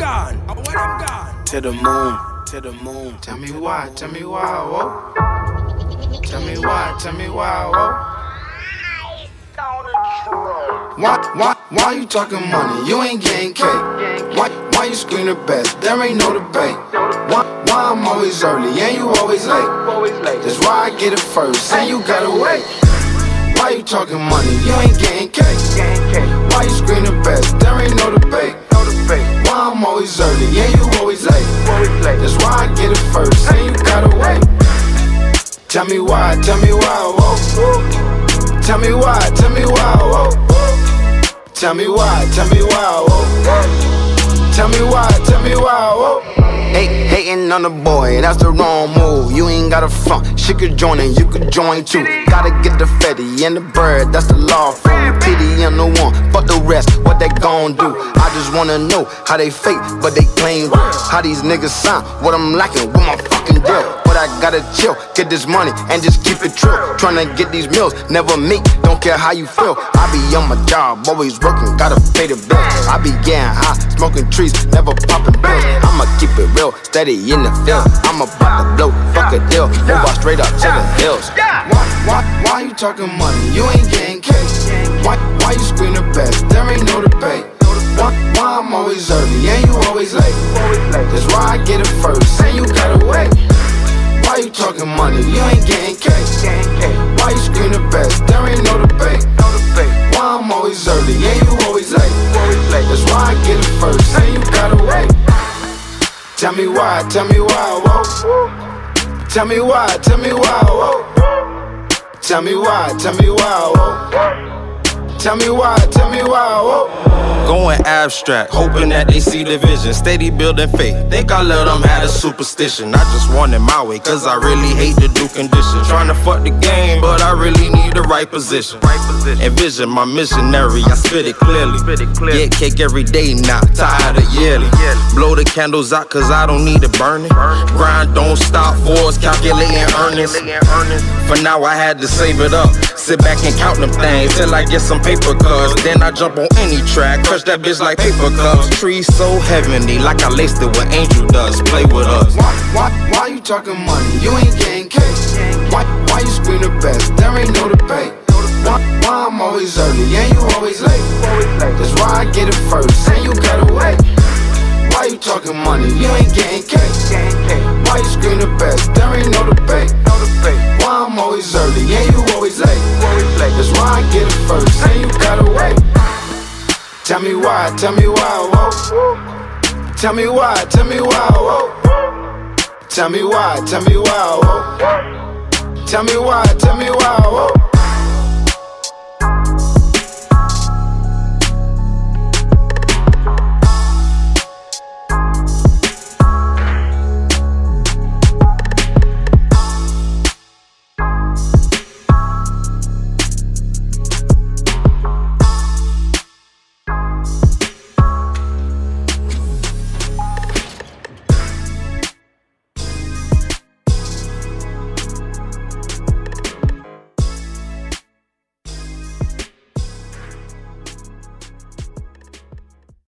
I'm gone. To the moon. Tell me why, oh. Tell me why, oh. Why you talking money? You ain't getting cake. Why you scream the best? There ain't no debate. Why I'm always early and you always late? That's why I get it first and you gotta wait. Why you talking money? You ain't getting cake. Why you scream the best? There ain't no debate. Why I'm always early and you always late? That's why I get it first and you gotta wait. Tell me why, oh. Tell me why, oh. Tell me why, oh. Tell me why, oh. Hating on the boy, that's the wrong move. You ain't got a front, she could join and you could join too. Gotta get the fatty and the bird, that's the law for me. Pity and the one, fuck the rest, what they gon' do? I just wanna know how they fake, but they claim how these niggas sound, what I'm lacking with my fucking deal. But I gotta chill, get this money and just keep it true. Tryna get these meals, never meet, don't care how you feel. I be on my job, always working, gotta pay the bills. I be getting high, smoking trees, never popping pills. I'ma keep it real, steady in the field. I'm about to blow, fuck a deal. Move out straight up to the hills. Why you talking money? You ain't getting cake. Why you scream the best? There ain't no debate. Why I'm always early and you always late? That's why I get it first and you gotta wait. Why you talking money? You ain't getting cake. Why you scream the best? There ain't no debate. Why I'm always early and you always late? That's why I get it first and you gotta wait. Tell me why, whoa. Tell me why, whoa. Tell me why, whoa. Tell me why, whoa. Going abstract, hoping that they see the vision. Steady building faith, think I let them have a superstition. I just want it my way, cause I really hate the due condition. Trying to fuck the game, but I really need the right position. Envision my missionary, I spit it clearly. Get cake every day now, tired of yearly. Blow the candles out cause I don't need it burning. Grind don't stop, force calculating earnings. For now I had to save it up, sit back and count them things till I get some paper cuz. Then I jump on any track, crush that bitch like paper cups. Tree so heavenly, like I laced it with angel dust. Play with us. Why you talking money? You ain't getting cake. Why you scream the best? There ain't no debate. Why I'm always early and you always late? That's why I get it first and you gotta wait. Why you talking money? You ain't getting cake. Why you scream the best? There ain't no debate. Why I'm always early and you always late? That's why I get it first and you gotta wait. Tell me why, whoa. Tell me why, whoa. Tell me why, whoa. Tell me why, whoa.